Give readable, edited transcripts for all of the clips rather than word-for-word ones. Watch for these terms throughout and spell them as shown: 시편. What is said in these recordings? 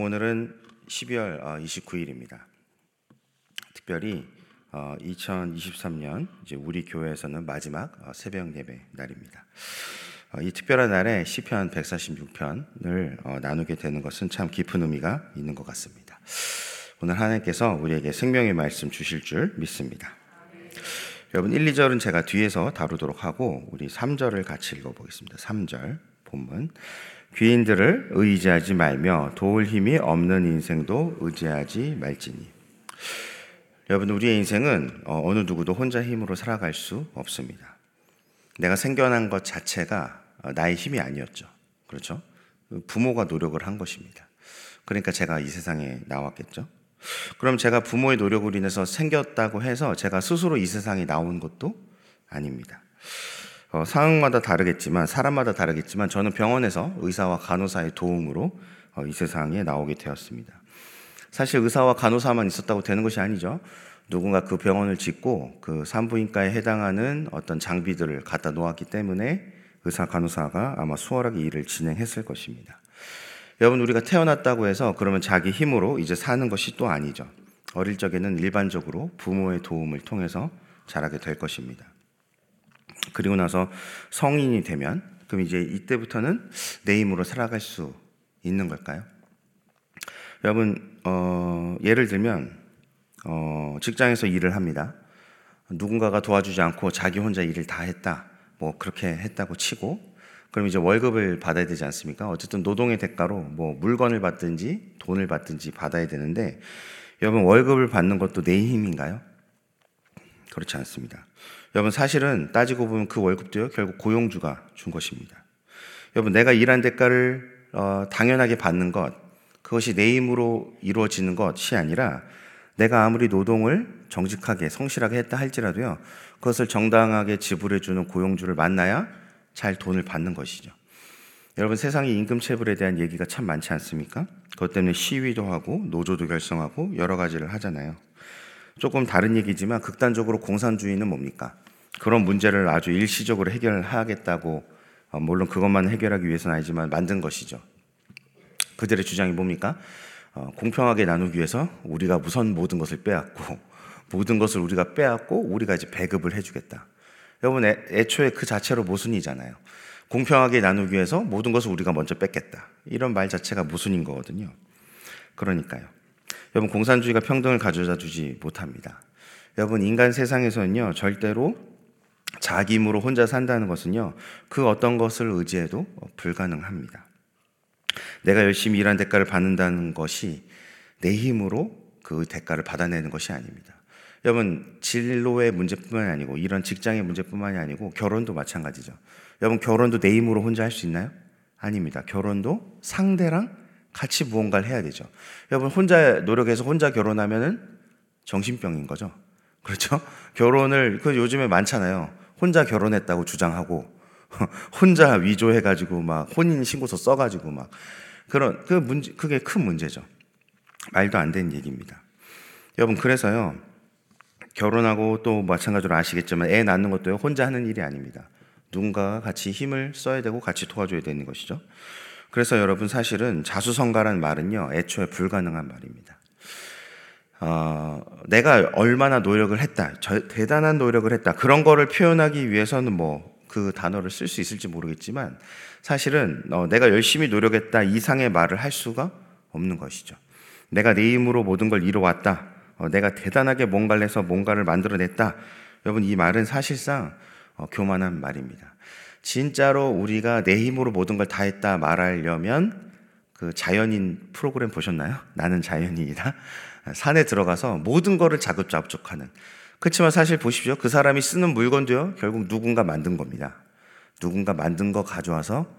오늘은 12월 29일입니다. 특별히 2023년 이제 우리 교회에서는 마지막 새벽 예배 날입니다. 이 특별한 날에 시편 146편을 나누게 되는 것은 참 깊은 의미가 있는 것 같습니다. 오늘 하나님께서 우리에게 생명의 말씀 주실 줄 믿습니다. 여러분 1, 2절은 제가 뒤에서 다루도록 하고 우리 3절을 같이 읽어보겠습니다. 3절 본문. 귀인들을 의지하지 말며 도울 힘이 없는 인생도 의지하지 말지니. 여러분 우리의 인생은 어느 누구도 혼자 힘으로 살아갈 수 없습니다. 내가 생겨난 것 자체가 나의 힘이 아니었죠. 그렇죠? 부모가 노력을 한 것입니다. 그러니까 제가 이 세상에 나왔겠죠. 그럼 제가 부모의 노력으로 인해서 생겼다고 해서 제가 스스로 이 세상에 나온 것도 아닙니다. 상황마다 다르겠지만 사람마다 다르겠지만 저는 병원에서 의사와 간호사의 도움으로 이 세상에 나오게 되었습니다. 사실 의사와 간호사만 있었다고 되는 것이 아니죠. 누군가 그 병원을 짓고 그 산부인과에 해당하는 어떤 장비들을 갖다 놓았기 때문에 의사, 간호사가 아마 수월하게 일을 진행했을 것입니다. 여러분 우리가 태어났다고 해서 그러면 자기 힘으로 이제 사는 것이 또 아니죠. 어릴 적에는 일반적으로 부모의 도움을 통해서 자라게 될 것입니다. 그리고 나서 성인이 되면 그럼 이제 이때부터는 내 힘으로 살아갈 수 있는 걸까요? 여러분 예를 들면 직장에서 일을 합니다. 누군가가 도와주지 않고 자기 혼자 일을 다 했다 뭐 그렇게 했다고 치고 그럼 이제 월급을 받아야 되지 않습니까? 어쨌든 노동의 대가로 뭐 물건을 받든지 돈을 받든지 받아야 되는데 여러분 월급을 받는 것도 내 힘인가요? 그렇지 않습니다. 여러분 사실은 따지고 보면 그 월급도요 결국 고용주가 준 것입니다. 여러분 내가 일한 대가를 당연하게 받는 것 그것이 내 힘으로 이루어지는 것이 아니라 내가 아무리 노동을 정직하게 성실하게 했다 할지라도요 그것을 정당하게 지불해주는 고용주를 만나야 잘 돈을 받는 것이죠. 여러분 세상에 임금체불에 대한 얘기가 참 많지 않습니까? 그것 때문에 시위도 하고 노조도 결성하고 여러 가지를 하잖아요. 조금 다른 얘기지만 극단적으로 공산주의는 뭡니까? 그런 문제를 아주 일시적으로 해결하겠다고 물론 그것만 해결하기 위해서는 아니지만 만든 것이죠. 그들의 주장이 뭡니까? 공평하게 나누기 위해서 우리가 우선 모든 것을 빼앗고 모든 것을 우리가 빼앗고 우리가 이제 배급을 해주겠다. 여러분 애초에 그 자체로 모순이잖아요. 공평하게 나누기 위해서 모든 것을 우리가 먼저 뺏겠다. 이런 말 자체가 모순인 거거든요. 그러니까요. 여러분 공산주의가 평등을 가져다 주지 못합니다. 여러분 인간 세상에서는요 절대로 자기 힘으로 혼자 산다는 것은요 그 어떤 것을 의지해도 불가능합니다. 내가 열심히 일한 대가를 받는다는 것이 내 힘으로 그 대가를 받아내는 것이 아닙니다. 여러분 진로의 문제뿐만이 아니고 이런 직장의 문제뿐만이 아니고 결혼도 마찬가지죠. 여러분 결혼도 내 힘으로 혼자 할 수 있나요? 아닙니다. 결혼도 상대랑 같이 무언가를 해야 되죠. 여러분 혼자 노력해서 혼자 결혼하면은 정신병인 거죠. 그렇죠? 결혼을 그 요즘에 많잖아요. 혼자 결혼했다고 주장하고 혼자 위조해가지고 막 혼인신고서 써가지고 막 그런 그 문제 그게 큰 문제죠. 말도 안 되는 얘기입니다. 여러분 그래서요 결혼하고 또 마찬가지로 아시겠지만 애 낳는 것도 혼자 하는 일이 아닙니다. 누군가가 같이 힘을 써야 되고 같이 도와줘야 되는 것이죠. 그래서 여러분 사실은 자수성가라는 말은요 애초에 불가능한 말입니다. 내가 얼마나 노력을 했다, 대단한 노력을 했다 그런 거를 표현하기 위해서는 뭐 그 단어를 쓸 수 있을지 모르겠지만 사실은 내가 열심히 노력했다 이상의 말을 할 수가 없는 것이죠. 내가 내 힘으로 모든 걸 이뤄왔다. 내가 대단하게 뭔가를 해서 뭔가를 만들어냈다. 여러분 이 말은 사실상 교만한 말입니다. 진짜로 우리가 내 힘으로 모든 걸 다 했다 말하려면 그 자연인 프로그램 보셨나요? 나는 자연인이다. 산에 들어가서 모든 거를 자급자족하는 그렇지만 사실 보십시오. 그 사람이 쓰는 물건도요 결국 누군가 만든 겁니다. 누군가 만든 거 가져와서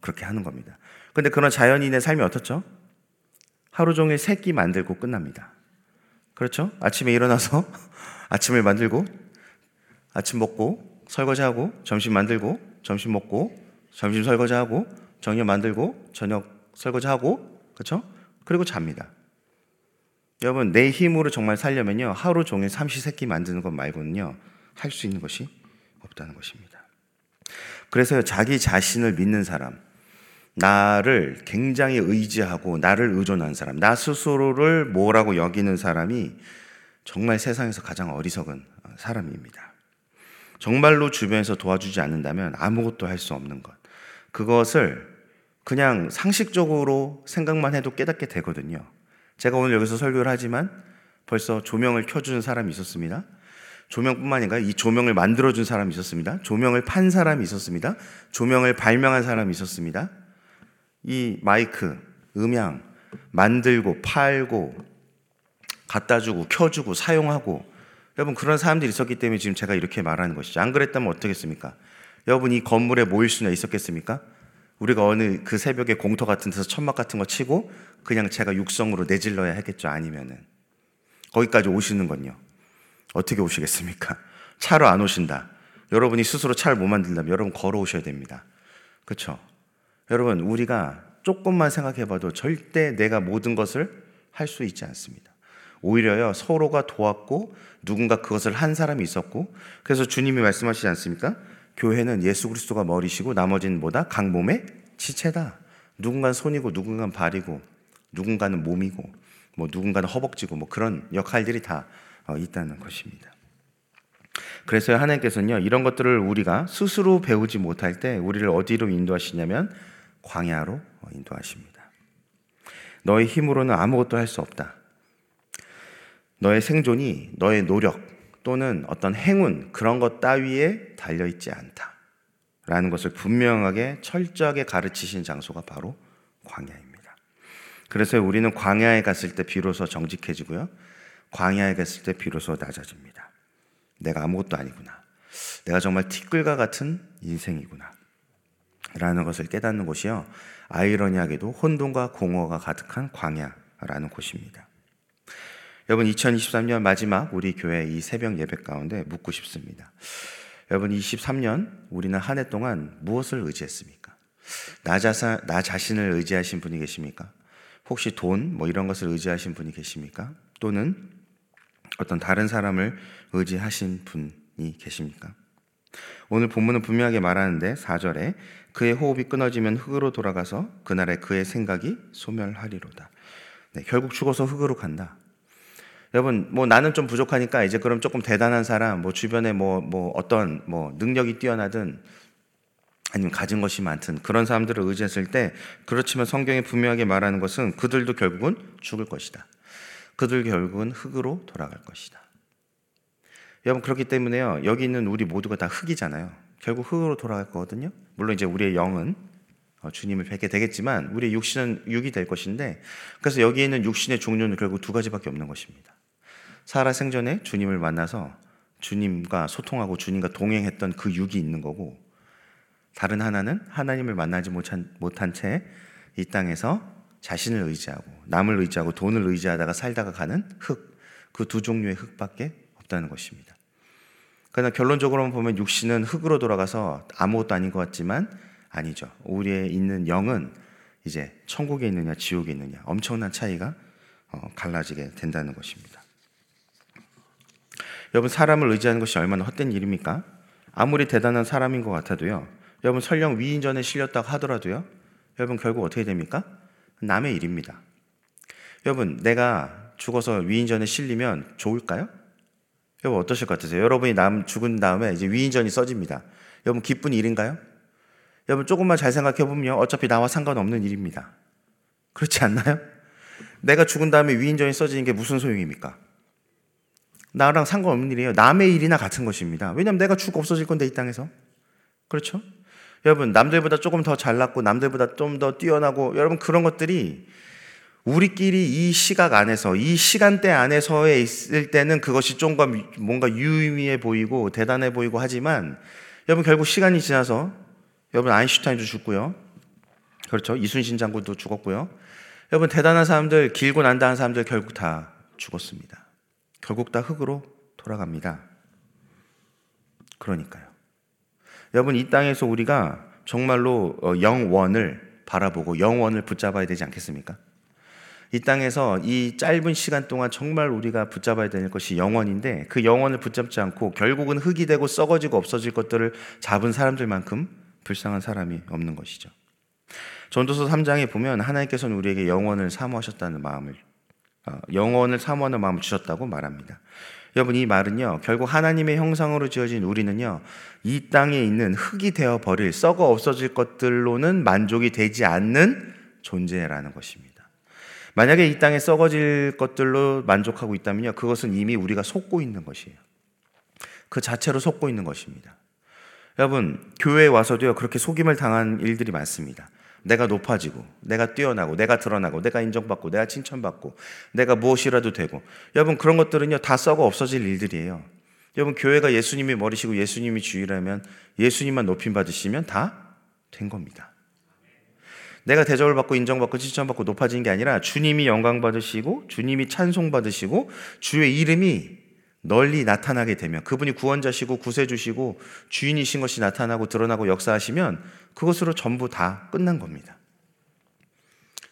그렇게 하는 겁니다. 그런데 그런 자연인의 삶이 어떻죠? 하루 종일 새끼 만들고 끝납니다. 그렇죠? 아침에 일어나서 아침을 만들고 아침 먹고 설거지하고 점심 만들고 점심 먹고 점심 설거지하고 저녁 만들고 저녁 설거지하고 그렇죠? 그리고 잡니다. 여러분 내 힘으로 정말 살려면요 하루 종일 삼시세끼 만드는 것 말고는요 할 수 있는 것이 없다는 것입니다. 그래서 자기 자신을 믿는 사람 나를 굉장히 의지하고 나를 의존한 사람, 나 스스로를 뭐라고 여기는 사람이 정말 세상에서 가장 어리석은 사람입니다. 정말로 주변에서 도와주지 않는다면 아무것도 할 수 없는 것, 그것을 그냥 상식적으로 생각만 해도 깨닫게 되거든요. 제가 오늘 여기서 설교를 하지만 벌써 조명을 켜준 사람이 있었습니다. 조명뿐만 아니라 이 조명을 만들어준 사람이 있었습니다. 조명을 판 사람이 있었습니다. 조명을 발명한 사람이 있었습니다. 이 마이크, 음향 만들고 팔고 갖다주고 켜주고 사용하고, 여러분 그런 사람들이 있었기 때문에 지금 제가 이렇게 말하는 것이죠. 안 그랬다면 어떻겠습니까? 여러분 이 건물에 모일 수나 있었겠습니까? 우리가 어느 그 새벽에 공터 같은 데서 천막 같은 거 치고 그냥 제가 육성으로 내질러야 했겠죠. 아니면은 거기까지 오시는 건요, 어떻게 오시겠습니까? 차로 안 오신다. 여러분이 스스로 차를 못 만든다면 여러분 걸어오셔야 됩니다. 그렇죠? 여러분 우리가 조금만 생각해봐도 절대 내가 모든 것을 할 수 있지 않습니다. 오히려요, 서로가 도왔고 누군가 그것을 한 사람이 있었고, 그래서 주님이 말씀하시지 않습니까? 교회는 예수 그리스도가 머리시고 나머지는 뭐다? 각 몸의 지체다. 누군가는 손이고 누군가는 발이고 누군가는 몸이고 뭐 누군가는 허벅지고 뭐 그런 역할들이 다 있다는 것입니다. 그래서 하나님께서는요, 이런 것들을 우리가 스스로 배우지 못할 때 우리를 어디로 인도하시냐면 광야로 인도하십니다. 너의 힘으로는 아무것도 할 수 없다. 너의 생존이 너의 노력 또는 어떤 행운 그런 것 따위에 달려있지 않다 라는 것을 분명하게 철저하게 가르치신 장소가 바로 광야입니다. 그래서 우리는 광야에 갔을 때 비로소 정직해지고요, 광야에 갔을 때 비로소 낮아집니다. 내가 아무것도 아니구나, 내가 정말 티끌과 같은 인생이구나 라는 것을 깨닫는 곳이요, 아이러니하게도 혼돈과 공허가 가득한 광야라는 곳입니다. 여러분 2023년 마지막 우리 교회 이 새벽 예배 가운데 묻고 싶습니다. 여러분 23년 우리는 한 해 동안 무엇을 의지했습니까? 나 자신을 의지하신 분이 계십니까? 혹시 돈 뭐 이런 것을 의지하신 분이 계십니까? 또는 어떤 다른 사람을 의지하신 분이 계십니까? 오늘 본문은 분명하게 말하는데 4절에 그의 호흡이 끊어지면 흙으로 돌아가서 그날에 그의 생각이 소멸하리로다. 네, 결국 죽어서 흙으로 간다. 여러분 뭐 나는 좀 부족하니까 이제 그럼 조금 대단한 사람, 뭐 주변에 어떤 능력이 뛰어나든 아니면 가진 것이 많든 그런 사람들을 의지했을 때, 그렇지만 성경이 분명하게 말하는 것은 그들도 결국은 죽을 것이다. 그들 결국은 흙으로 돌아갈 것이다. 여러분 그렇기 때문에요, 여기 있는 우리 모두가 다 흙이잖아요. 결국 흙으로 돌아갈 거거든요. 물론 이제 우리의 영은 주님을 뵙게 되겠지만 우리의 육신은 육이 될 것인데, 그래서 여기 있는 육신의 종류는 결국 두 가지밖에 없는 것입니다. 살아생전에 주님을 만나서 주님과 소통하고 주님과 동행했던 그 육이 있는 거고, 다른 하나는 하나님을 만나지 못한 채 이 땅에서 자신을 의지하고 남을 의지하고 돈을 의지하다가 살다가 가는 흙, 그 두 종류의 흙밖에 없다는 것입니다. 그러나 결론적으로만 보면 육신은 흙으로 돌아가서 아무것도 아닌 것 같지만 아니죠. 우리에 있는 영은 이제 천국에 있느냐 지옥에 있느냐 엄청난 차이가 갈라지게 된다는 것입니다. 여러분 사람을 의지하는 것이 얼마나 헛된 일입니까? 아무리 대단한 사람인 것 같아도요, 여러분 설령 위인전에 실렸다고 하더라도요, 여러분 결국 어떻게 됩니까? 남의 일입니다. 여러분 내가 죽어서 위인전에 실리면 좋을까요? 여러분 어떠실 것 같으세요? 여러분이 죽은 다음에 이제 위인전이 써집니다. 여러분 기쁜 일인가요? 여러분 조금만 잘 생각해보면 어차피 나와 상관없는 일입니다. 그렇지 않나요? 내가 죽은 다음에 위인전이 써지는 게 무슨 소용입니까? 나랑 상관없는 일이에요. 남의 일이나 같은 것입니다. 왜냐하면 내가 죽고 없어질 건데 이 땅에서. 그렇죠? 여러분 남들보다 조금 더 잘났고 남들보다 좀 더 뛰어나고, 여러분 그런 것들이 우리끼리 이 시각 안에서 이 시간대 안에서에 있을 때는 그것이 좀 뭔가 유의미해 보이고 대단해 보이고 하지만, 여러분 결국 시간이 지나서 여러분 아인슈타인도 죽고요, 그렇죠? 이순신 장군도 죽었고요. 여러분 대단한 사람들, 길고 난다한 사람들 결국 다 죽었습니다. 결국 다 흙으로 돌아갑니다. 그러니까요 여러분 이 땅에서 우리가 정말로 영원을 바라보고 영원을 붙잡아야 되지 않겠습니까? 이 땅에서 이 짧은 시간 동안 정말 우리가 붙잡아야 될 것이 영원인데, 그 영원을 붙잡지 않고 결국은 흙이 되고 썩어지고 없어질 것들을 잡은 사람들만큼 불쌍한 사람이 없는 것이죠. 전도서 3장에 보면 하나님께서는 우리에게 영원을 사모하셨다는 마음을 영원을 사모하는 마음을 주셨다고 말합니다. 여러분, 이 말은요, 결국 하나님의 형상으로 지어진 우리는요, 이 땅에 있는 흙이 되어버릴, 썩어 없어질 것들로는 만족이 되지 않는 존재라는 것입니다. 만약에 이 땅에 썩어질 것들로 만족하고 있다면요, 그것은 이미 우리가 속고 있는 것이에요. 그 자체로 속고 있는 것입니다. 여러분, 교회에 와서도요, 그렇게 속임을 당한 일들이 많습니다. 내가 높아지고, 내가 뛰어나고, 내가 드러나고, 내가 인정받고, 내가 칭찬받고, 내가 무엇이라도 되고. 여러분, 그런 것들은요, 다 썩어 없어질 일들이에요. 여러분, 교회가 예수님이 머리시고 예수님이 주이라면, 예수님만 높임 받으시면 다 된 겁니다. 내가 대접을 받고 인정받고 칭찬받고 높아지는 게 아니라 주님이 영광 받으시고, 주님이 찬송 받으시고, 주의 이름이 널리 나타나게 되면, 그분이 구원자시고 구세주시고 주인이신 것이 나타나고 드러나고 역사하시면 그것으로 전부 다 끝난 겁니다.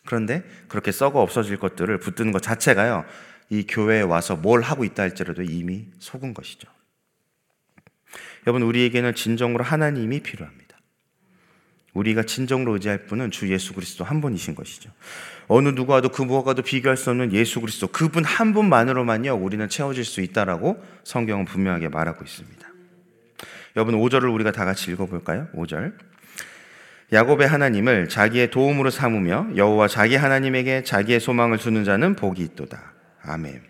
그런데 그렇게 썩어 없어질 것들을 붙드는 것 자체가요, 이 교회에 와서 뭘 하고 있다 할지라도 이미 속은 것이죠. 여러분, 우리에게는 진정으로 하나님이 필요합니다. 우리가 진정으로 의지할 분은 주 예수 그리스도 한 분이신 것이죠. 어느 누구와도 그 무엇과도 비교할 수 없는 예수 그리스도, 그분 한 분만으로만요, 우리는 채워질 수 있다라고 성경은 분명하게 말하고 있습니다. 여러분, 5절을 우리가 다 같이 읽어볼까요? 5절. 야곱의 하나님을 자기의 도움으로 삼으며 여호와 자기 하나님에게 자기의 소망을 두는 자는 복이 있도다. 아멘.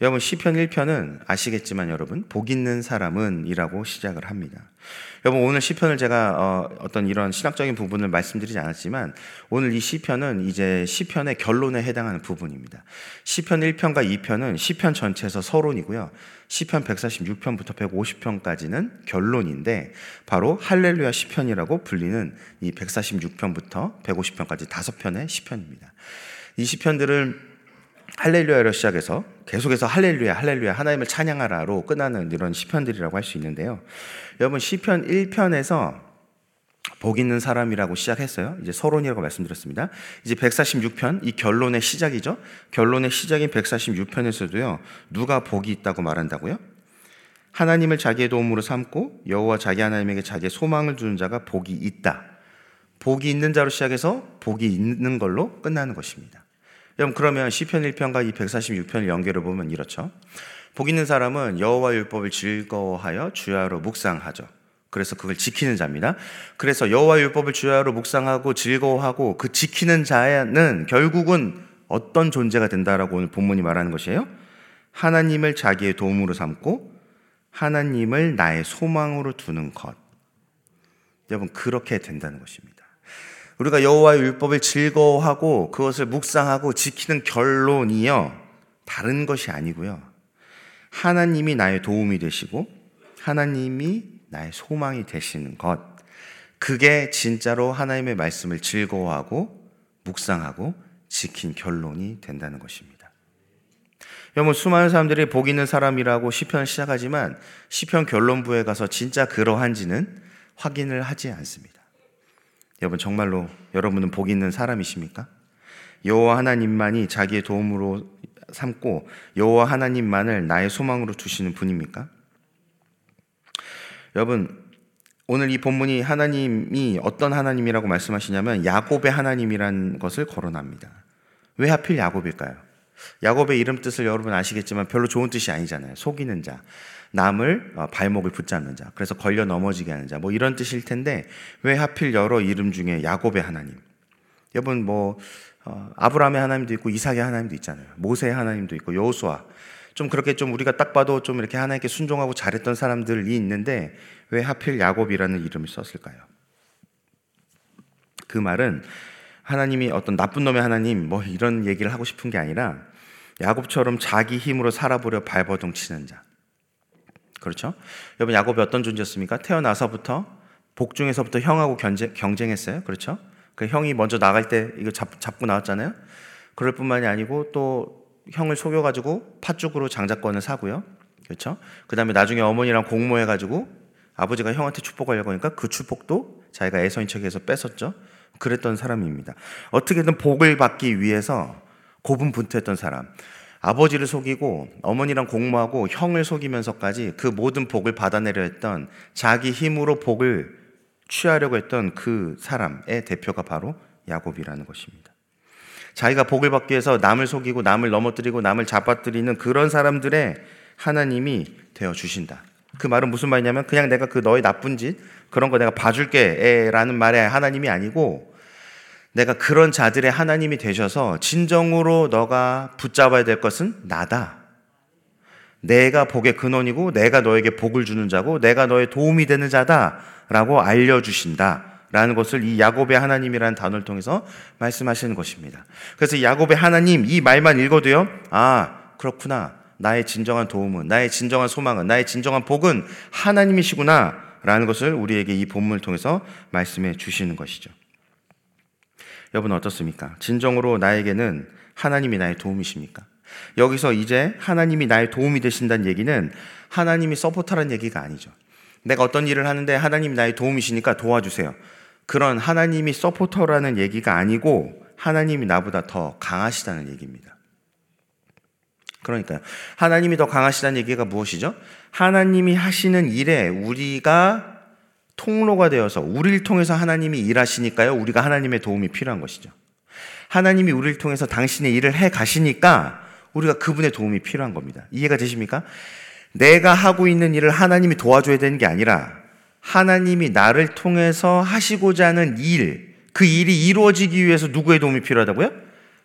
여러분, 시편 1편은 아시겠지만 여러분, 복 있는 사람은 이라고 시작을 합니다. 여러분, 오늘 시편을 제가 어떤 이런 신학적인 부분을 말씀드리지 않았지만 오늘 이 시편은 이제 시편의 결론에 해당하는 부분입니다. 시편 1편과 2편은 시편 전체에서 서론이고요, 시편 146편부터 150편까지는 결론인데, 바로 할렐루야 시편이라고 불리는 이 146편부터 150편까지 5편의 시편입니다. 이 시편들은 할렐루야로 시작해서 계속해서 할렐루야 할렐루야 하나님을 찬양하라로 끝나는 이런 시편들이라고 할 수 있는데요. 여러분, 시편 1편에서 복 있는 사람이라고 시작했어요. 이제 서론이라고 말씀드렸습니다. 이제 146편, 이 결론의 시작이죠. 결론의 시작인 146편에서도요, 누가 복이 있다고 말한다고요? 하나님을 자기의 도움으로 삼고 여호와 자기 하나님에게 자기의 소망을 두는 자가 복이 있다. 복이 있는 자로 시작해서 복이 있는 걸로 끝나는 것입니다. 여러분, 그러면 시편 1편과 이 146편을 연결해 보면 이렇죠. 복 있는 사람은 여호와 율법을 즐거워하여 주야로 묵상하죠. 그래서 그걸 지키는 자입니다. 그래서 여호와 율법을 주야로 묵상하고 즐거워하고, 그 지키는 자는 결국은 어떤 존재가 된다라고 오늘 본문이 말하는 것이에요. 하나님을 자기의 도움으로 삼고 하나님을 나의 소망으로 두는 것. 여러분, 그렇게 된다는 것입니다. 우리가 여호와의 율법을 즐거워하고 그것을 묵상하고 지키는 결론이요, 다른 것이 아니고요, 하나님이 나의 도움이 되시고 하나님이 나의 소망이 되시는 것, 그게 진짜로 하나님의 말씀을 즐거워하고 묵상하고 지킨 결론이 된다는 것입니다. 여러분, 수많은 사람들이 복 있는 사람이라고 시편을 시작하지만 시편 결론부에 가서 진짜 그러한지는 확인을 하지 않습니다. 여러분, 정말로 여러분은 복 있는 사람이십니까? 여호와 하나님만이 자기의 도움으로 삼고 여호와 하나님만을 나의 소망으로 두시는 분입니까? 여러분, 오늘 이 본문이 하나님이 어떤 하나님이라고 말씀하시냐면 야곱의 하나님이라는 것을 거론합니다. 왜 하필 야곱일까요? 야곱의 이름 뜻을 여러분 아시겠지만 별로 좋은 뜻이 아니잖아요. 속이는 자, 남을 발목을 붙잡는 자, 그래서 걸려 넘어지게 하는 자, 뭐 이런 뜻일 텐데 왜 하필 여러 이름 중에 야곱의 하나님? 여러분, 뭐 아브라함의 하나님도 있고 이삭의 하나님도 있잖아요. 모세의 하나님도 있고 여호수아, 좀 그렇게 좀 우리가 딱 봐도 좀 이렇게 하나님께 순종하고 잘했던 사람들이 있는데 왜 하필 야곱이라는 이름을 썼을까요? 그 말은 하나님이 어떤 나쁜 놈의 하나님 뭐 이런 얘기를 하고 싶은 게 아니라 야곱처럼 자기 힘으로 살아보려 발버둥 치는 자. 그렇죠? 여러분, 야곱이 어떤 존재였습니까? 태어나서부터 복중에서부터 형하고 경쟁했어요. 그렇죠? 그 형이 먼저 나갈 때 이거 잡고 나왔잖아요. 그럴 뿐만이 아니고 또 형을 속여가지고 팥죽으로 장자권을 사고요. 그렇죠? 그 다음에 나중에 어머니랑 공모해가지고 아버지가 형한테 축복하려고 하니까 그 축복도 자기가 애서인 척해서 뺏었죠. 그랬던 사람입니다. 어떻게든 복을 받기 위해서 고분분투했던 사람. 아버지를 속이고 어머니랑 공모하고 형을 속이면서까지 그 모든 복을 받아내려 했던, 자기 힘으로 복을 취하려고 했던 그 사람의 대표가 바로 야곱이라는 것입니다. 자기가 복을 받기 위해서 남을 속이고 남을 넘어뜨리고 남을 잡아뜨리는 그런 사람들의 하나님이 되어주신다. 그 말은 무슨 말이냐면 그냥 내가 그 너의 나쁜 짓 그런 거 내가 봐줄게 라는 말의 하나님이 아니고, 내가 그런 자들의 하나님이 되셔서 진정으로 너가 붙잡아야 될 것은 나다. 내가 복의 근원이고 내가 너에게 복을 주는 자고 내가 너의 도움이 되는 자다 라고 알려주신다라는 것을 이 야곱의 하나님이라는 단어를 통해서 말씀하시는 것입니다. 그래서 야곱의 하나님 이 말만 읽어도요, 아 그렇구나, 나의 진정한 도움은, 나의 진정한 소망은, 나의 진정한 복은 하나님이시구나 라는 것을 우리에게 이 본문을 통해서 말씀해 주시는 것이죠. 여러분 어떻습니까? 진정으로 나에게는 하나님이 나의 도움이십니까? 여기서 이제 하나님이 나의 도움이 되신다는 얘기는 하나님이 서포터라는 얘기가 아니죠. 내가 어떤 일을 하는데 하나님이 나의 도움이시니까 도와주세요. 그런 하나님이 서포터라는 얘기가 아니고 하나님이 나보다 더 강하시다는 얘기입니다. 그러니까요, 하나님이 더 강하시다는 얘기가 무엇이죠? 하나님이 하시는 일에 우리가 통로가 되어서 우리를 통해서 하나님이 일하시니까요 우리가 하나님의 도움이 필요한 것이죠. 하나님이 우리를 통해서 당신의 일을 해 가시니까 우리가 그분의 도움이 필요한 겁니다. 이해가 되십니까? 내가 하고 있는 일을 하나님이 도와줘야 되는 게 아니라 하나님이 나를 통해서 하시고자 하는 일, 그 일이 이루어지기 위해서 누구의 도움이 필요하다고요?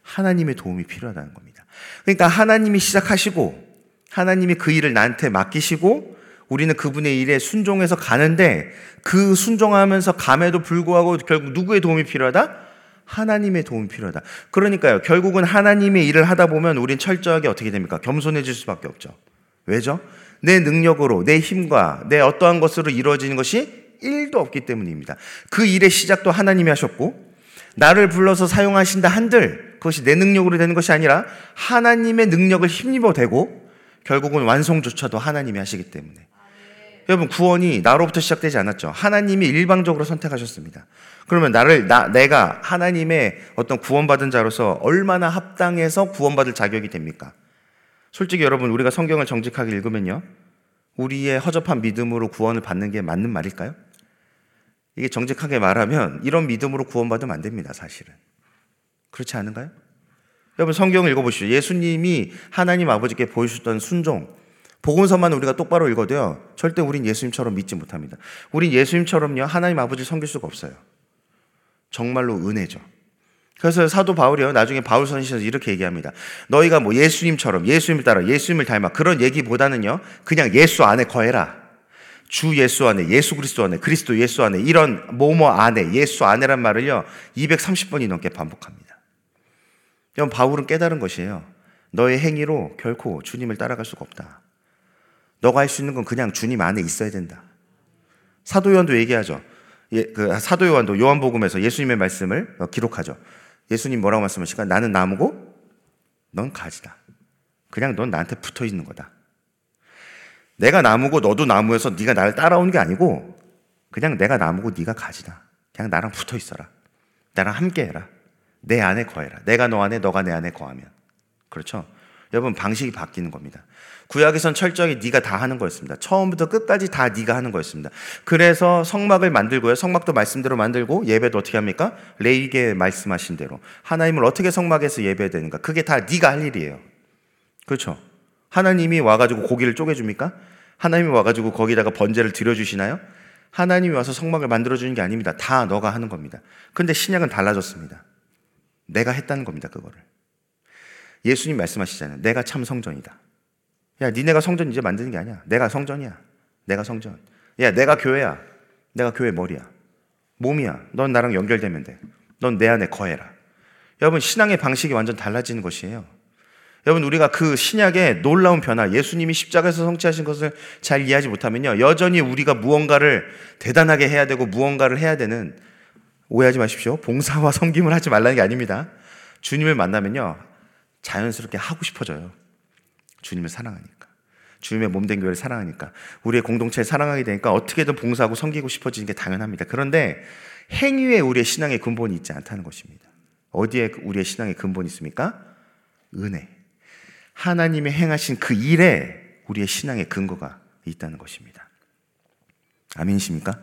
하나님의 도움이 필요하다는 겁니다. 그러니까 하나님이 시작하시고 하나님이 그 일을 나한테 맡기시고 우리는 그분의 일에 순종해서 가는데, 그 순종하면서 감에도 불구하고 결국 누구의 도움이 필요하다? 하나님의 도움이 필요하다. 그러니까요, 결국은 하나님의 일을 하다 보면 우린 철저하게 어떻게 됩니까? 겸손해질 수밖에 없죠. 왜죠? 내 능력으로, 내 힘과 내 어떠한 것으로 이루어지는 것이 1도 없기 때문입니다. 그 일의 시작도 하나님이 하셨고, 나를 불러서 사용하신다 한들 그것이 내 능력으로 되는 것이 아니라 하나님의 능력을 힘입어 대고 결국은 완성조차도 하나님이 하시기 때문에, 여러분 구원이 나로부터 시작되지 않았죠. 하나님이 일방적으로 선택하셨습니다. 그러면 내가 하나님의 어떤 구원받은 자로서 얼마나 합당해서 구원받을 자격이 됩니까? 솔직히 여러분, 우리가 성경을 정직하게 읽으면요, 우리의 허접한 믿음으로 구원을 받는 게 맞는 말일까요? 이게 정직하게 말하면 이런 믿음으로 구원받으면 안 됩니다, 사실은. 그렇지 않은가요? 여러분 성경을 읽어보시죠. 예수님이 하나님 아버지께 보여주셨던 순종, 복음서만 우리가 똑바로 읽어도요 절대 우린 예수님처럼 믿지 못합니다. 우린 예수님처럼요 하나님 아버지를 섬길 수가 없어요. 정말로 은혜죠. 그래서 사도 바울이요 나중에 바울서신에서 이렇게 얘기합니다. 너희가 뭐 예수님처럼, 예수님을 따라, 예수님을 닮아, 그런 얘기보다는요 그냥 예수 안에 거해라. 주 예수 안에, 예수 그리스도 안에, 그리스도 예수 안에, 이런 뭐뭐 안에, 예수 안에란 말을요 230번이 넘게 반복합니다. 여러분 바울은 깨달은 것이에요. 너의 행위로 결코 주님을 따라갈 수가 없다. 너가 할 수 있는 건 그냥 주님 안에 있어야 된다. 사도 요한도 얘기하죠. 사도 요한도 요한복음에서 예수님의 말씀을 기록하죠. 예수님 뭐라고 말씀하실까? 나는 나무고 넌 가지다. 그냥 넌 나한테 붙어 있는 거다. 내가 나무고 너도 나무여서 네가 나를 따라오는 게 아니고 그냥 내가 나무고 네가 가지다. 그냥 나랑 붙어 있어라. 나랑 함께 해라. 내 안에 거해라. 내가 너 안에, 너가 내 안에 거하면. 그렇죠? 여러분 방식이 바뀌는 겁니다. 구약에선 철저하게 네가 다 하는 거였습니다. 처음부터 끝까지 다 네가 하는 거였습니다. 그래서 성막을 만들고요, 성막도 말씀대로 만들고 예배도 어떻게 합니까? 레위기에 말씀하신 대로 하나님을 어떻게 성막에서 예배해야 되는가, 그게 다 네가 할 일이에요. 그렇죠? 하나님이 와가지고 고기를 쪼개줍니까? 하나님이 와가지고 거기다가 번제를 드려주시나요? 하나님이 와서 성막을 만들어주는 게 아닙니다. 다 너가 하는 겁니다. 근데 신약은 달라졌습니다. 내가 했다는 겁니다. 그거를 예수님 말씀하시잖아요. 내가 참 성전이다. 야, 니네가 성전 이제 만드는 게 아니야. 내가 성전이야. 내가 성전. 야, 내가 교회야. 내가 교회 머리야. 몸이야. 넌 나랑 연결되면 돼. 넌 내 안에 거해라. 여러분, 신앙의 방식이 완전 달라지는 것이에요. 여러분, 우리가 그 신약의 놀라운 변화, 예수님이 십자가에서 성취하신 것을 잘 이해하지 못하면요, 여전히 우리가 무언가를 대단하게 해야 되고 무언가를 해야 되는, 오해하지 마십시오. 봉사와 섬김을 하지 말라는 게 아닙니다. 주님을 만나면요, 자연스럽게 하고 싶어져요. 주님을 사랑하니까, 주님의 몸된 교회를 사랑하니까, 우리의 공동체를 사랑하게 되니까 어떻게든 봉사하고 섬기고 싶어지는 게 당연합니다. 그런데 행위에 우리의 신앙의 근본이 있지 않다는 것입니다. 어디에 우리의 신앙의 근본이 있습니까? 은혜, 하나님이 행하신 그 일에 우리의 신앙의 근거가 있다는 것입니다. 아멘이십니까?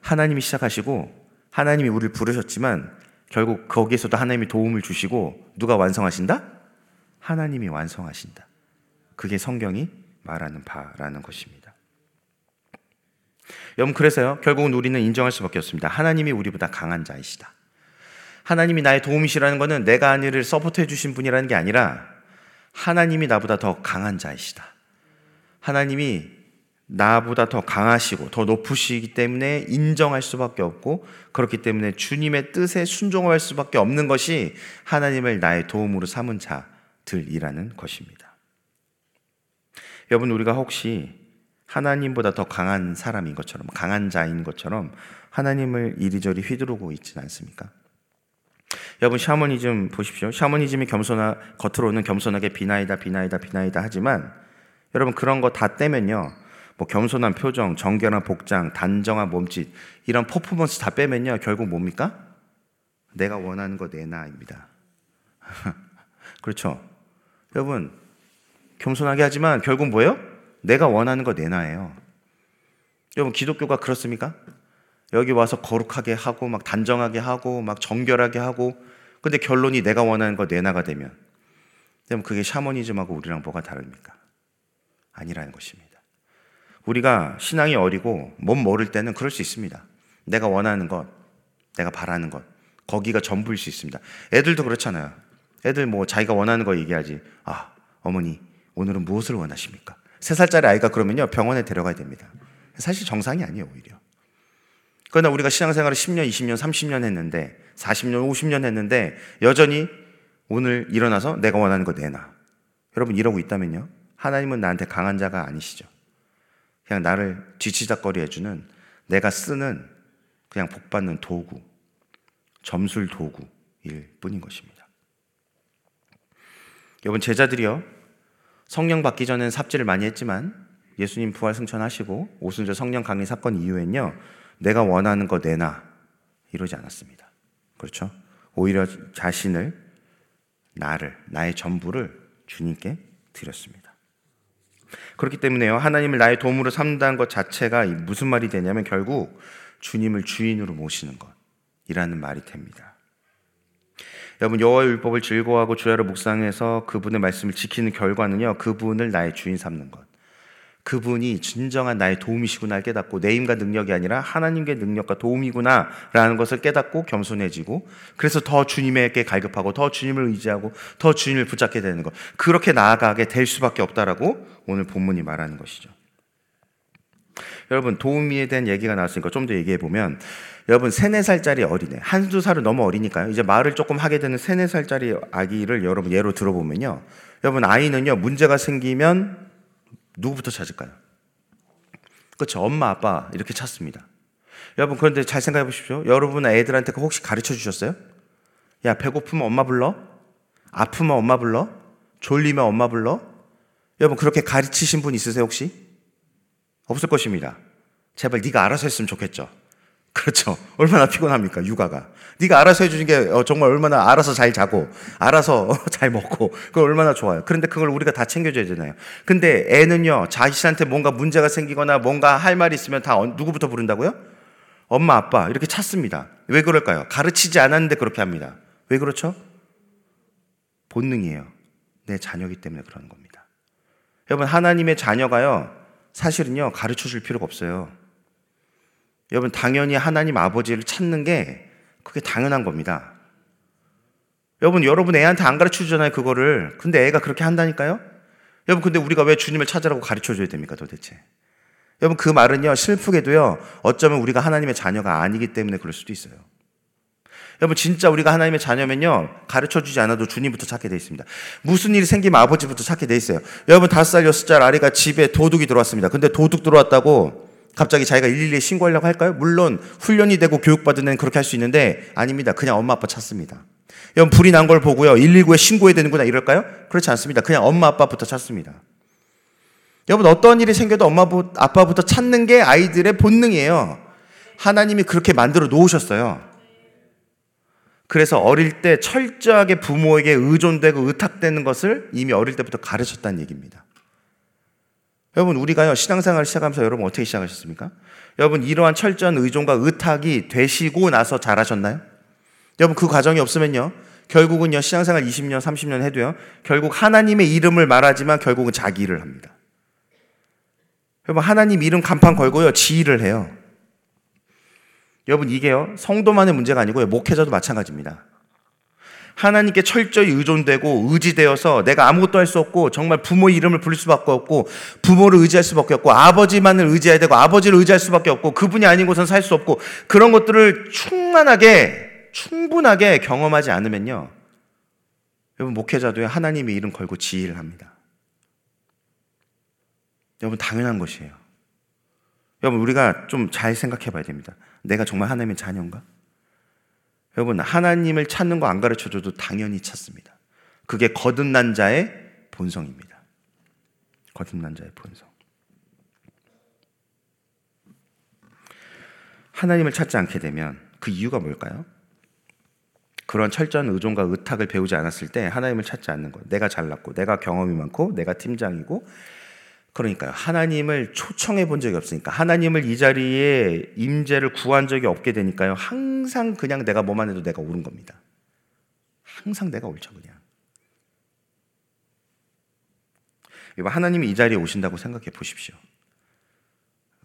하나님이 시작하시고 하나님이 우리를 부르셨지만 결국 거기에서도 하나님이 도움을 주시고 누가 완성하신다? 하나님이 완성하신다. 그게 성경이 말하는 바라는 것입니다. 여러분, 그래서요, 결국은 우리는 인정할 수밖에 없습니다. 하나님이 우리보다 강한 자이시다. 하나님이 나의 도움이시라는 것은 내가 한 일을 서포트해 주신 분이라는 게 아니라 하나님이 나보다 더 강한 자이시다. 하나님이 나보다 더 강하시고 더 높으시기 때문에 인정할 수밖에 없고, 그렇기 때문에 주님의 뜻에 순종할 수밖에 없는 것이 하나님을 나의 도움으로 삼은 자들이라는 것입니다. 여러분, 우리가 혹시 하나님보다 더 강한 사람인 것처럼, 강한 자인 것처럼 하나님을 이리저리 휘두르고 있지는 않습니까? 여러분, 샤머니즘 보십시오. 샤머니즘이 겉으로는 겸손하게 비나이다 하지만 여러분, 그런 거 다 떼면요, 뭐 겸손한 표정, 정결한 복장, 단정한 몸짓, 이런 퍼포먼스 다 빼면요, 결국 뭡니까? 내가 원하는 거 내놔입니다. 그렇죠? 여러분, 겸손하게 하지만 결국 뭐예요? 내가 원하는 거 내놔예요. 여러분, 기독교가 그렇습니까? 여기 와서 거룩하게 하고 막 단정하게 하고 막 정결하게 하고, 근데 결론이 내가 원하는 거 내놔가 되면, 그럼 그게 샤머니즘하고 우리랑 뭐가 다릅니까? 아니라는 것입니다. 우리가 신앙이 어리고 몸 모를 때는 그럴 수 있습니다. 내가 원하는 것, 내가 바라는 것, 거기가 전부일 수 있습니다. 애들도 그렇잖아요. 애들 뭐 자기가 원하는 거 얘기하지, 아, 어머니 오늘은 무엇을 원하십니까? 3살짜리 아이가 그러면요, 병원에 데려가야 됩니다. 사실 정상이 아니에요, 오히려. 그러나 우리가 신앙생활을 10년, 20년, 30년 했는데, 40년, 50년 했는데 여전히 오늘 일어나서 내가 원하는 거 내놔. 여러분, 이러고 있다면요, 하나님은 나한테 강한 자가 아니시죠. 그냥 나를 뒤치다꺼리 해주는, 내가 쓰는, 그냥 복받는 도구, 점술 도구일 뿐인 것입니다. 여러분, 제자들이요, 성령 받기 전엔 삽질을 많이 했지만 예수님 부활 승천하시고 오순절 성령 강림 사건 이후엔요, 내가 원하는 거 내놔 이러지 않았습니다. 그렇죠? 오히려 자신을, 나를, 나의 전부를 주님께 드렸습니다. 그렇기 때문에요, 하나님을 나의 도움으로 삼다는 것 자체가 무슨 말이 되냐면 결국 주님을 주인으로 모시는 것이라는 말이 됩니다. 여러분, 여호와의 율법을 즐거워하고 주야로 묵상해서 그분의 말씀을 지키는 결과는요, 그분을 나의 주인 삼는 것, 그분이 진정한 나의 도움이시구나 깨닫고, 내 힘과 능력이 아니라 하나님의 능력과 도움이구나 라는 것을 깨닫고 겸손해지고, 그래서 더 주님에게 갈급하고 더 주님을 의지하고 더 주님을 붙잡게 되는 것, 그렇게 나아가게 될 수밖에 없다라고 오늘 본문이 말하는 것이죠. 여러분, 도움이에 대한 얘기가 나왔으니까 좀 더 얘기해보면, 여러분, 3-4살짜리 어린애, 한두 살은 너무 어리니까요, 이제 말을 조금 하게 되는 3-4살짜리 아기를 여러분 예로 들어보면요, 여러분, 아이는요, 문제가 생기면 누구부터 찾을까요? 그렇죠? 엄마, 아빠 이렇게 찾습니다. 여러분, 그런데 잘 생각해 보십시오. 여러분 애들한테 혹시 가르쳐 주셨어요? 야, 배고프면 엄마 불러? 아프면 엄마 불러? 졸리면 엄마 불러? 여러분, 그렇게 가르치신 분 있으세요 혹시? 없을 것입니다. 제발 네가 알아서 했으면 좋겠죠. 그렇죠? 얼마나 피곤합니까, 육아가. 네가 알아서 해주는 게 정말 얼마나, 알아서 잘 자고 알아서 잘 먹고, 그거 얼마나 좋아요. 그런데 그걸 우리가 다 챙겨줘야 되나요? 근데 애는요, 자신한테 뭔가 문제가 생기거나 뭔가 할 말이 있으면 다 누구부터 부른다고요? 엄마, 아빠 이렇게 찾습니다. 왜 그럴까요? 가르치지 않았는데 그렇게 합니다. 왜 그렇죠? 본능이에요. 내 자녀이기 때문에 그러는 겁니다. 여러분, 하나님의 자녀가요, 사실은요, 가르쳐줄 필요가 없어요. 여러분, 당연히 하나님 아버지를 찾는 게 그게 당연한 겁니다. 여러분, 애한테 안 가르쳐주잖아요, 그거를. 근데 애가 그렇게 한다니까요? 여러분, 근데 우리가 왜 주님을 찾으라고 가르쳐줘야 됩니까, 도대체? 여러분, 그 말은요, 슬프게도요, 어쩌면 우리가 하나님의 자녀가 아니기 때문에 그럴 수도 있어요. 여러분, 진짜 우리가 하나님의 자녀면요, 가르쳐주지 않아도 주님부터 찾게 돼 있습니다. 무슨 일이 생기면 아버지부터 찾게 돼 있어요. 여러분, 5살, 6살 아리가 집에 도둑이 들어왔습니다. 근데 도둑 들어왔다고 갑자기 자기가 112에 신고하려고 할까요? 물론 훈련이 되고 교육받은 애는 그렇게 할 수 있는데 아닙니다. 그냥 엄마, 아빠 찾습니다. 여러분, 불이 난 걸 보고요, 119에 신고해야 되는구나 이럴까요? 그렇지 않습니다. 그냥 엄마, 아빠부터 찾습니다. 여러분, 어떤 일이 생겨도 엄마, 아빠부터 찾는 게 아이들의 본능이에요. 하나님이 그렇게 만들어 놓으셨어요. 그래서 어릴 때 철저하게 부모에게 의존되고 의탁되는 것을 이미 어릴 때부터 가르쳤다는 얘기입니다. 여러분, 우리가요, 신앙생활을 시작하면서 여러분 어떻게 시작하셨습니까? 여러분, 이러한 철저한 의존과 의탁이 되시고 나서 잘하셨나요? 여러분, 그 과정이 없으면요, 결국은요, 신앙생활 20년, 30년 해도요, 결국 하나님의 이름을 말하지만 결국은 자기 일을 합니다. 여러분, 하나님 이름 간판 걸고요, 지 일을 해요. 여러분, 이게요, 성도만의 문제가 아니고요, 목회자도 마찬가지입니다. 하나님께 철저히 의존되고 의지되어서 내가 아무것도 할 수 없고 정말 부모 이름을 부를 수밖에 없고 부모를 의지할 수밖에 없고 아버지만을 의지해야 되고 아버지를 의지할 수밖에 없고 그분이 아닌 곳은 살 수 없고 그런 것들을 충분하게 경험하지 않으면요, 여러분 목회자도 하나님의 이름 걸고 지휘를 합니다. 여러분, 당연한 것이에요. 여러분, 우리가 좀 잘 생각해 봐야 됩니다. 내가 정말 하나님의 자녀인가? 여러분, 하나님을 찾는 거 안 가르쳐줘도 당연히 찾습니다. 그게 거듭난 자의 본성입니다. 거듭난 자의 본성. 하나님을 찾지 않게 되면 그 이유가 뭘까요? 그런 철저한 의존과 의탁을 배우지 않았을 때 하나님을 찾지 않는 거예요. 내가 잘났고, 내가 경험이 많고, 내가 팀장이고. 그러니까요, 하나님을 초청해 본 적이 없으니까, 하나님을 이 자리에 임재를 구한 적이 없게 되니까요, 항상 그냥 내가 뭐만 해도 내가 옳은 겁니다. 항상 내가 옳죠, 그냥. 하나님이 이 자리에 오신다고 생각해 보십시오.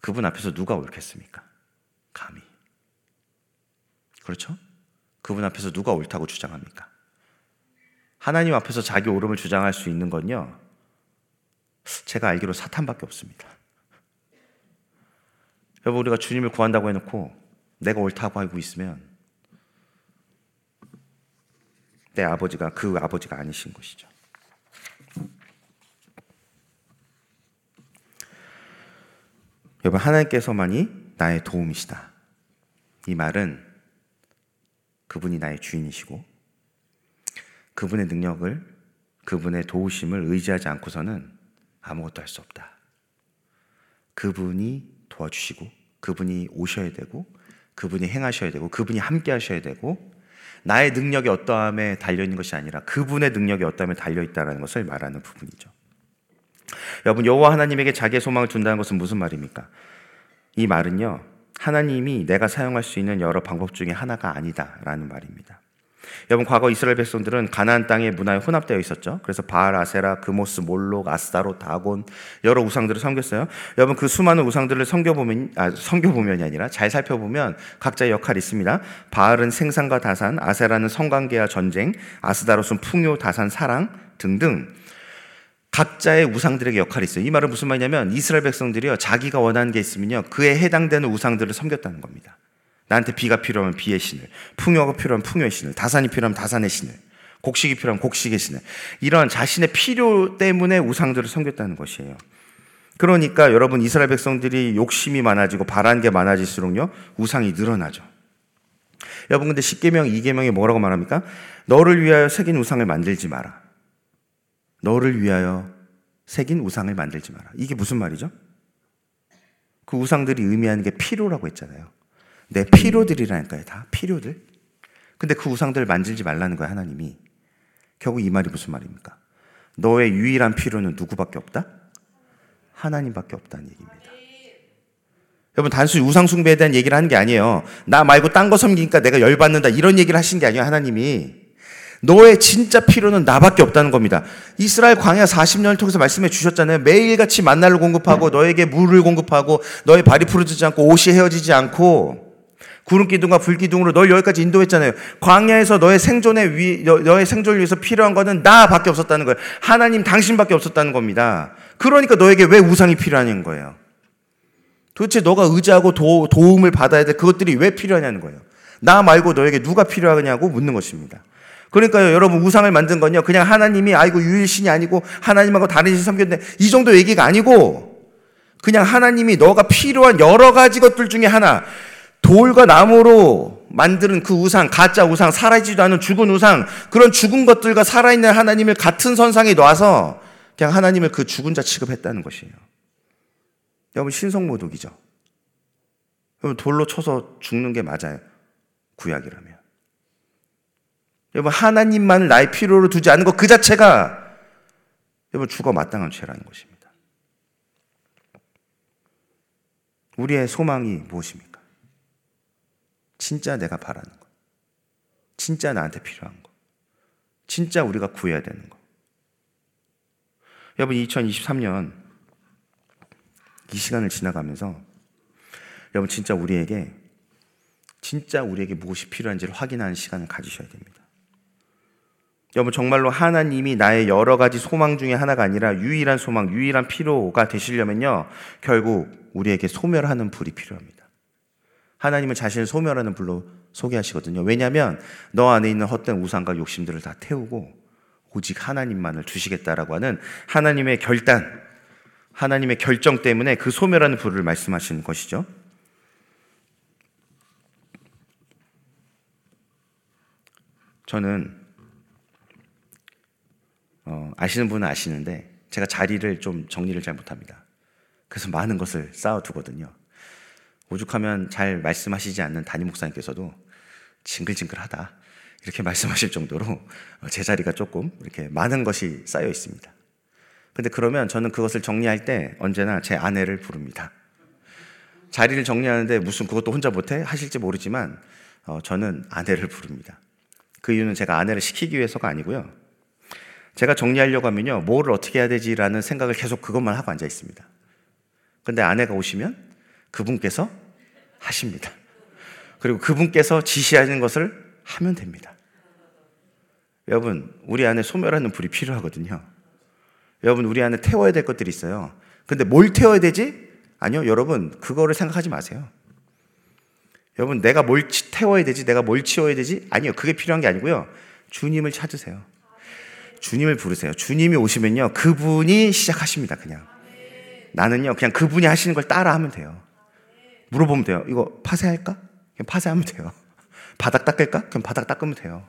그분 앞에서 누가 옳겠습니까? 감히. 그렇죠? 그분 앞에서 누가 옳다고 주장합니까? 하나님 앞에서 자기 옳음을 주장할 수 있는 건요, 제가 알기로 사탄밖에 없습니다. 여러분, 우리가 주님을 구한다고 해놓고 내가 옳다고 하고 있으면 내 아버지가 그 아버지가 아니신 것이죠. 여러분, 하나님께서만이 나의 도움이시다. 이 말은 그분이 나의 주인이시고 그분의 능력을, 그분의 도우심을 의지하지 않고서는 아무것도 할 수 없다. 그분이 도와주시고, 그분이 오셔야 되고, 그분이 행하셔야 되고, 그분이 함께 하셔야 되고, 나의 능력이 어떠함에 달려있는 것이 아니라 그분의 능력이 어떠함에 달려있다는 것을 말하는 부분이죠. 여러분, 여호와 하나님에게 자기의 소망을 둔다는 것은 무슨 말입니까? 이 말은요, 하나님이 내가 사용할 수 있는 여러 방법 중에 하나가 아니다라는 말입니다. 여러분, 과거 이스라엘 백성들은 가나안 땅의 문화에 혼합되어 있었죠. 그래서 바알, 아세라, 그모스, 몰록, 아스타롯, 다곤, 여러 우상들을 섬겼어요. 여러분, 그 수많은 우상들을 섬겨보면이 아니라 잘 살펴보면 각자의 역할이 있습니다. 바알은 생산과 다산, 아세라는 성관계와 전쟁, 아스타롯은 풍요, 다산, 사랑 등등 각자의 우상들에게 역할이 있어요. 이 말은 무슨 말이냐면, 이스라엘 백성들이요, 자기가 원하는 게 있으면요, 그에 해당되는 우상들을 섬겼다는 겁니다. 나한테 비가 필요하면 비의 신을, 풍요가 필요하면 풍요의 신을, 다산이 필요하면 다산의 신을, 곡식이 필요하면 곡식의 신을, 이런 자신의 필요 때문에 우상들을 섬겼다는 것이에요. 그러니까 여러분, 이스라엘 백성들이 욕심이 많아지고 바라는 게 많아질수록요, 우상이 늘어나죠. 여러분, 근데 10계명, 2계명이 뭐라고 말합니까? 너를 위하여 새긴 우상을 만들지 마라. 너를 위하여 새긴 우상을 만들지 마라. 이게 무슨 말이죠? 그 우상들이 의미하는 게 필요라고 했잖아요. 내 필요들이라니까요, 다 필요들. 근데 그 우상들을 만들지 말라는 거예요, 하나님이. 결국 이 말이 무슨 말입니까? 너의 유일한 필요는 누구밖에 없다? 하나님밖에 없다는 얘기입니다. 여러분, 단순히 우상 숭배에 대한 얘기를 하는 게 아니에요. 나 말고 딴 거 섬기니까 내가 열받는다, 이런 얘기를 하신 게 아니에요, 하나님이. 너의 진짜 필요는 나밖에 없다는 겁니다. 이스라엘 광야 40년을 통해서 말씀해 주셨잖아요. 매일같이 만나를 공급하고, 너에게 물을 공급하고, 너의 발이 부러지지 않고, 옷이 헤어지지 않고, 구름 기둥과 불 기둥으로 널 여기까지 인도했잖아요. 광야에서 너의 생존을 위해서 필요한 거는 나밖에 없었다는 거예요. 하나님 당신밖에 없었다는 겁니다. 그러니까 너에게 왜 우상이 필요하냐는 거예요. 도대체 너가 의지하고 도움을 받아야 될 그것들이 왜 필요하냐는 거예요. 나 말고 너에게 누가 필요하냐고 묻는 것입니다. 그러니까요, 여러분, 우상을 만든 건요, 그냥 하나님이 아이고 유일신이 아니고 하나님하고 다른 신을 섬겼는데, 이 정도 얘기가 아니고, 그냥 하나님이 너가 필요한 여러 가지 것들 중에 하나, 돌과 나무로 만드는 그 우상, 가짜 우상, 살아있지도 않은 죽은 우상, 그런 죽은 것들과 살아있는 하나님을 같은 선상에 놔서 그냥 하나님을 그 죽은 자 취급했다는 것이에요. 여러분, 신성모독이죠. 여러분, 돌로 쳐서 죽는 게 맞아요, 구약이라면. 여러분, 하나님만을 나의 필요로 두지 않은 것 그 자체가 여러분 죽어 마땅한 죄라는 것입니다. 우리의 소망이 무엇입니까? 진짜 내가 바라는 것, 진짜 나한테 필요한 것, 진짜 우리가 구해야 되는 것. 여러분, 2023년 이 시간을 지나가면서 여러분 진짜 우리에게 무엇이 필요한지를 확인하는 시간을 가지셔야 됩니다. 여러분 정말로 하나님이 나의 여러 가지 소망 중에 하나가 아니라 유일한 소망, 유일한 필요가 되시려면요, 결국 우리에게 소멸하는 불이 필요합니다. 하나님은 자신을 소멸하는 불로 소개하시거든요. 왜냐하면 너 안에 있는 헛된 우상과 욕심들을 다 태우고 오직 하나님만을 두시겠다라고 하는 하나님의 결단, 하나님의 결정 때문에 그 소멸하는 불을 말씀하시는 것이죠. 저는 아시는 분은 아시는데 제가 자리를 좀 정리를 잘 못합니다. 그래서 많은 것을 쌓아두거든요. 오죽하면 잘 말씀하시지 않는 담임 목사님께서도 징글징글하다 이렇게 말씀하실 정도로 제 자리가 조금 이렇게 많은 것이 쌓여 있습니다. 근데 그러면 저는 그것을 정리할 때 언제나 제 아내를 부릅니다. 자리를 정리하는데 무슨 그것도 혼자 못해? 하실지 모르지만 저는 아내를 부릅니다. 그 이유는 제가 아내를 시키기 위해서가 아니고요, 제가 정리하려고 하면요 뭐를 어떻게 해야 되지라는 생각을 계속 그것만 하고 앉아 있습니다. 근데 아내가 오시면 그분께서 하십니다. 그리고 그분께서 지시하는 것을 하면 됩니다. 여러분, 우리 안에 소멸하는 불이 필요하거든요. 여러분, 우리 안에 태워야 될 것들이 있어요. 근데 뭘 태워야 되지? 아니요, 여러분 그거를 생각하지 마세요. 여러분, 내가 뭘 태워야 되지? 내가 뭘 치워야 되지? 아니요, 그게 필요한 게 아니고요, 주님을 찾으세요. 주님을 부르세요. 주님이 오시면요 그분이 시작하십니다. 그냥 나는요 그냥 그분이 하시는 걸 따라 하면 돼요. 물어보면 돼요. 이거 파쇄할까? 그냥 파쇄하면 돼요. 바닥 닦을까? 그냥 바닥 닦으면 돼요.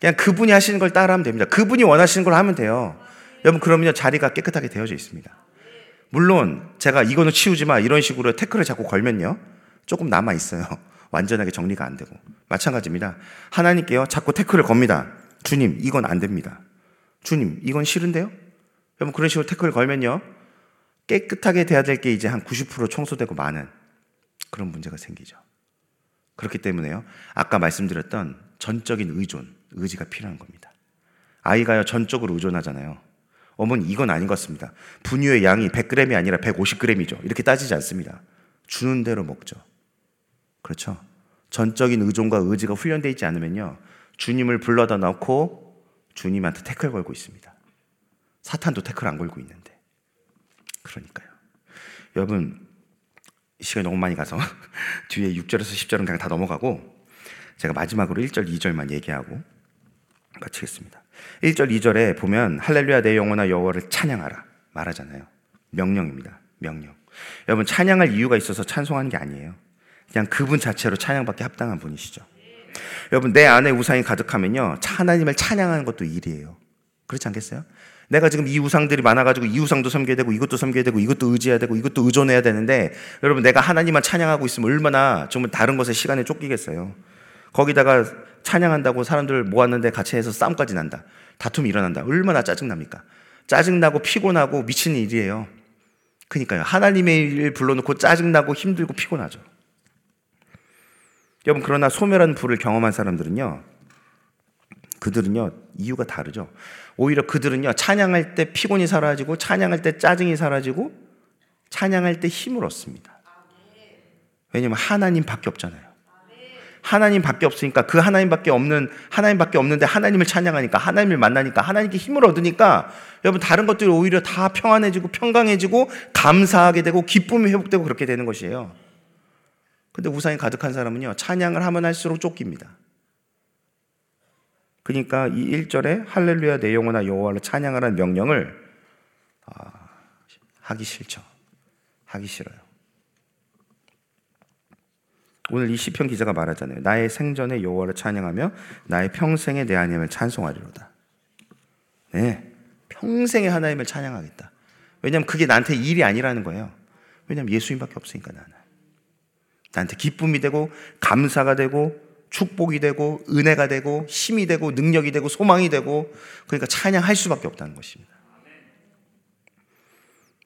그냥 그분이 하시는 걸 따라 하면 됩니다. 그분이 원하시는 걸 하면 돼요. 여러분, 그러면요 자리가 깨끗하게 되어져 있습니다. 물론 제가 이거는 치우지 마 이런 식으로 태클을 자꾸 걸면요 조금 남아있어요. 완전하게 정리가 안 되고 마찬가지입니다. 하나님께요 자꾸 태클을 겁니다. 주님, 이건 안 됩니다. 주님, 이건 싫은데요? 여러분, 그런 식으로 태클을 걸면요 깨끗하게 돼야 될 게 이제 한 90% 청소되고 많은 그런 문제가 생기죠. 그렇기 때문에요 아까 말씀드렸던 전적인 의존, 의지가 필요한 겁니다. 아이가요 전적으로 의존하잖아요. 어머니, 이건 아닌 것 같습니다. 분유의 양이 100g이 아니라 150g이죠. 이렇게 따지지 않습니다. 주는 대로 먹죠. 그렇죠? 전적인 의존과 의지가 훈련되어 있지 않으면요 주님을 불러다 놓고 주님한테 태클 걸고 있습니다. 사탄도 태클 안 걸고 있는데. 그러니까요 여러분, 이 시간이 너무 많이 가서 뒤에 6절에서 10절은 그냥 다 넘어가고 제가 마지막으로 1절, 2절만 얘기하고 마치겠습니다. 1절, 2절에 보면 할렐루야 내 영혼아 여호와를 찬양하라 말하잖아요. 명령입니다. 명령. 여러분, 찬양할 이유가 있어서 찬송하는 게 아니에요. 그냥 그분 자체로 찬양받기 합당한 분이시죠. 여러분, 내 안에 우상이 가득하면요 하나님을 찬양하는 것도 일이에요. 그렇지 않겠어요? 내가 지금 이 우상들이 많아가지고 이 우상도 섬겨야 되고 이것도 섬겨야 되고 이것도 의지해야 되고 이것도 의존해야 되는데 여러분, 내가 하나님만 찬양하고 있으면 얼마나 정말 다른 것에 시간에 쫓기겠어요. 거기다가 찬양한다고 사람들 모았는데 같이 해서 싸움까지 난다, 다툼이 일어난다, 얼마나 짜증납니까? 짜증나고 피곤하고 미치는 일이에요. 그러니까요 하나님의 일을 불러놓고 짜증나고 힘들고 피곤하죠. 여러분, 그러나 소멸한 불을 경험한 사람들은요 그들은요 이유가 다르죠. 오히려 그들은요 찬양할 때 피곤이 사라지고 찬양할 때 짜증이 사라지고 찬양할 때 힘을 얻습니다. 왜냐하면 하나님밖에 없잖아요. 하나님밖에 없으니까 그 하나님밖에 없는데 하나님을 찬양하니까, 하나님을 만나니까, 하나님께 힘을 얻으니까 여러분 다른 것들이 오히려 다 평안해지고 평강해지고 감사하게 되고 기쁨이 회복되고 그렇게 되는 것이에요. 근데 우상이 가득한 사람은요 찬양을 하면 할수록 쫓깁니다. 그러니까 이 1절에 할렐루야 내 영혼아 여호와를 찬양하라는 명령을 하기 싫죠. 하기 싫어요. 오늘 이 시편 기자가 말하잖아요. 나의 생전에 여호와를 찬양하며 나의 평생에 내 하나님을 찬송하리로다. 네, 평생에 하나님을 찬양하겠다. 왜냐하면 그게 나한테 일이 아니라는 거예요. 왜냐하면 예수님밖에 없으니까 나한테 기쁨이 되고 감사가 되고 축복이 되고 은혜가 되고 힘이 되고 능력이 되고 소망이 되고, 그러니까 찬양할 수밖에 없다는 것입니다.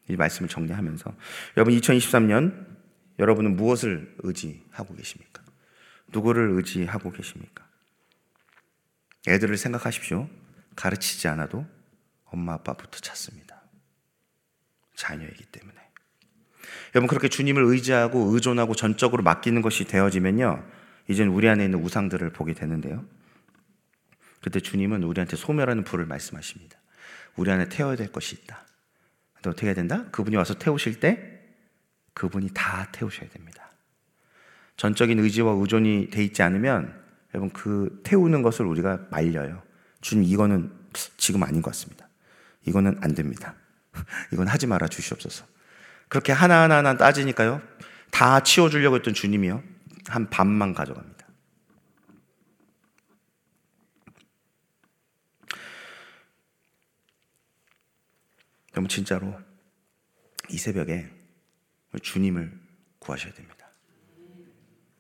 이 말씀을 정리하면서 여러분, 2023년 여러분은 무엇을 의지하고 계십니까? 누구를 의지하고 계십니까? 애들을 생각하십시오. 가르치지 않아도 엄마 아빠부터 찾습니다. 자녀이기 때문에. 여러분, 그렇게 주님을 의지하고 의존하고 전적으로 맡기는 것이 되어지면요, 이젠 우리 안에 있는 우상들을 보게 되는데요, 그때 주님은 우리한테 소멸하는 불을 말씀하십니다. 우리 안에 태워야 될 것이 있다. 근데 어떻게 해야 된다? 그분이 와서 태우실 때 그분이 다 태우셔야 됩니다. 전적인 의지와 의존이 돼 있지 않으면 여러분, 그 태우는 것을 우리가 말려요. 주님, 이거는 지금 아닌 것 같습니다. 이거는 안 됩니다. 이건 하지 말아 주시옵소서. 그렇게 하나하나 따지니까요, 다 치워주려고 했던 주님이요, 한 반만 가져갑니다. 그럼 진짜로 이 새벽에 주님을 구하셔야 됩니다.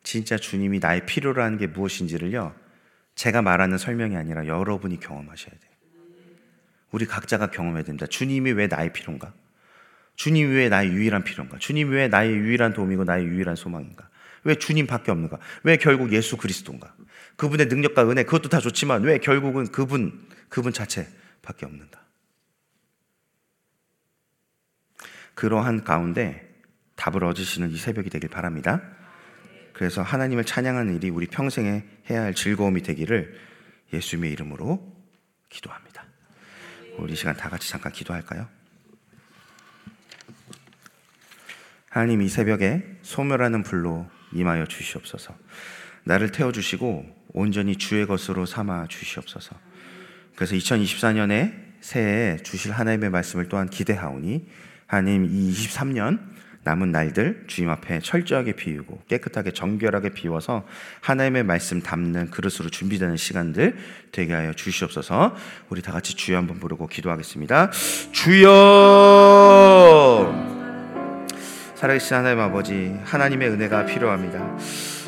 진짜 주님이 나의 필요라는 게 무엇인지를요, 제가 말하는 설명이 아니라 여러분이 경험하셔야 돼요. 우리 각자가 경험해야 됩니다. 주님이 왜 나의 필요인가? 주님이 왜 나의 유일한 필요인가? 주님이 왜 나의 유일한 도움이고 나의 유일한 소망인가? 왜 주님밖에 없는가? 왜 결국 예수 그리스도인가? 그분의 능력과 은혜, 그것도 다 좋지만 왜 결국은 그분 자체밖에 없는가? 그러한 가운데 답을 얻으시는 이 새벽이 되길 바랍니다. 그래서 하나님을 찬양하는 일이 우리 평생에 해야 할 즐거움이 되기를 예수님의 이름으로 기도합니다. 우리 시간 다 같이 잠깐 기도할까요? 하나님, 이 새벽에 소멸하는 불로 임하여 주시옵소서. 나를 태워주시고 온전히 주의 것으로 삼아 주시옵소서. 그래서 2024년에 새해에 주실 하나님의 말씀을 또한 기대하오니 하나님, 이 23년 남은 날들 주님 앞에 철저하게 비우고 깨끗하게 정결하게 비워서 하나님의 말씀 담는 그릇으로 준비되는 시간들 되게 하여 주시옵소서. 우리 다 같이 주여 한번 부르고 기도하겠습니다. 주여! 살아계신 하나님 아버지, 하나님의 은혜가 필요합니다.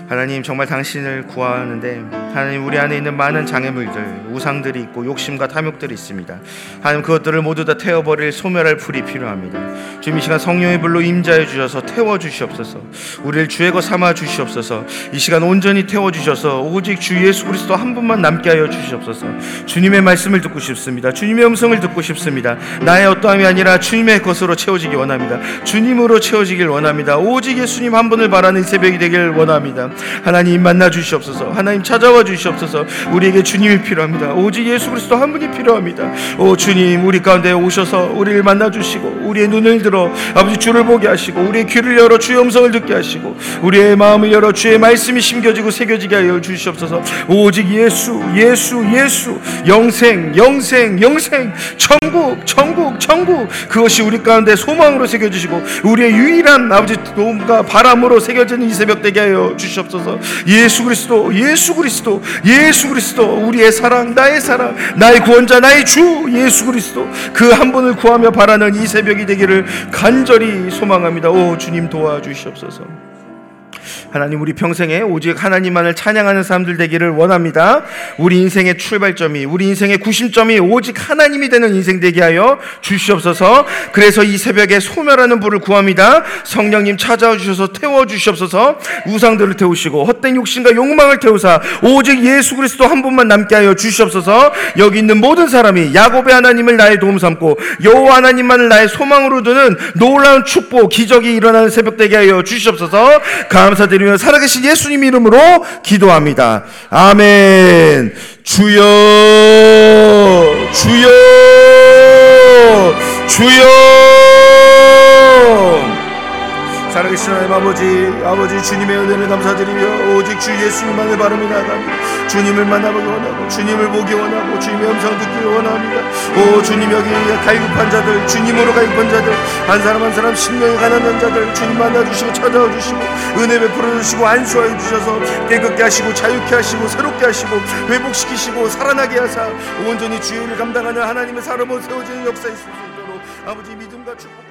하나님, 정말 당신을 구하는데 하나님, 우리 안에 있는 많은 장애물들, 우상들이 있고 욕심과 탐욕들이 있습니다. 하나님, 그것들을 모두 다 태워버릴 소멸할 불이 필요합니다. 주님, 이 시간 성령의 불로 임자해 주셔서 태워주시옵소서. 우리를 주의 것 삼아 주시옵소서. 이 시간 온전히 태워주셔서 오직 주 예수 그리스도 한 분만 남게 하여 주시옵소서. 주님의 말씀을 듣고 싶습니다. 주님의 음성을 듣고 싶습니다. 나의 어떠함이 아니라 주님의 것으로 채워지기 원합니다. 주님으로 채워지길 원합니다. 오직 예수님 한 분을 바라는 새벽이 되길 원합니다. 하나님, 만나 주시옵소서. 하나님, 찾아와 주시옵소서. 우리에게 주님이 필요합니다. 오직 예수 그리스도 한 분이 필요합니다. 오 주님, 우리 가운데 오셔서 우리를 만나 주시고 우리의 눈을 들어 아버지 주를 보게 하시고 우리의 귀를 열어 주의 음성을 듣게 하시고 우리의 마음을 열어 주의 말씀이 심겨지고 새겨지게 하여 주시옵소서. 오직 예수 영생 천국 그것이 우리 가운데 소망으로 새겨지시고 우리의 유일한 아버지 도움과 바람으로 새겨지는 이 새벽 되게 하여 주시옵소서. 예수 그리스도 우리의 사랑, 나의 사랑, 나의 구원자, 나의 주 예수 그리스도 그 한 분을 구하며 바라는 이 새벽이 되기를 간절히 소망합니다. 오 주님, 도와주시옵소서. 하나님, 우리 평생에 오직 하나님만을 찬양하는 사람들 되기를 원합니다. 우리 인생의 출발점이, 우리 인생의 구심점이 오직 하나님이 되는 인생 되게 하여 주시옵소서. 그래서 이 새벽에 소멸하는 불을 구합니다. 성령님, 찾아와 주셔서 태워주시옵소서. 우상들을 태우시고 헛된 욕심과 욕망을 태우사 오직 예수 그리스도 한 분만 남게 하여 주시옵소서. 여기 있는 모든 사람이 야곱의 하나님을 나의 도움 삼고 여호와 하나님만을 나의 소망으로 두는 놀라운 축복, 기적이 일어나는 새벽 되게 하여 주시옵소서. 감사드립니다. 살아계신 예수님 이름으로 기도합니다. 아멘. 주여 살아계신 하나님 아버지 주님의 은혜를 감사드리며 오직 주 예수님만을 바르며 나아갑니다. 주님을 만나보기 원하고 주님을 보기 원하고 주님의 음성을 듣기 원합니다. 오 주님, 여기 갈급한 자들, 주님으로 갈급한 자들, 한 사람 한 사람 심령이 가난한 자들 주님 만나주시고 찾아와 주시고 은혜 베풀어 주시고 안수하여 주셔서 깨끗게 하시고 자유케 하시고 새롭게 하시고 회복시키시고 살아나게 하사 온전히 주의 일을 감당하는 하나님의 사람으로 세워지는 역사에 있을 수 있도록 아버지 믿음과 축복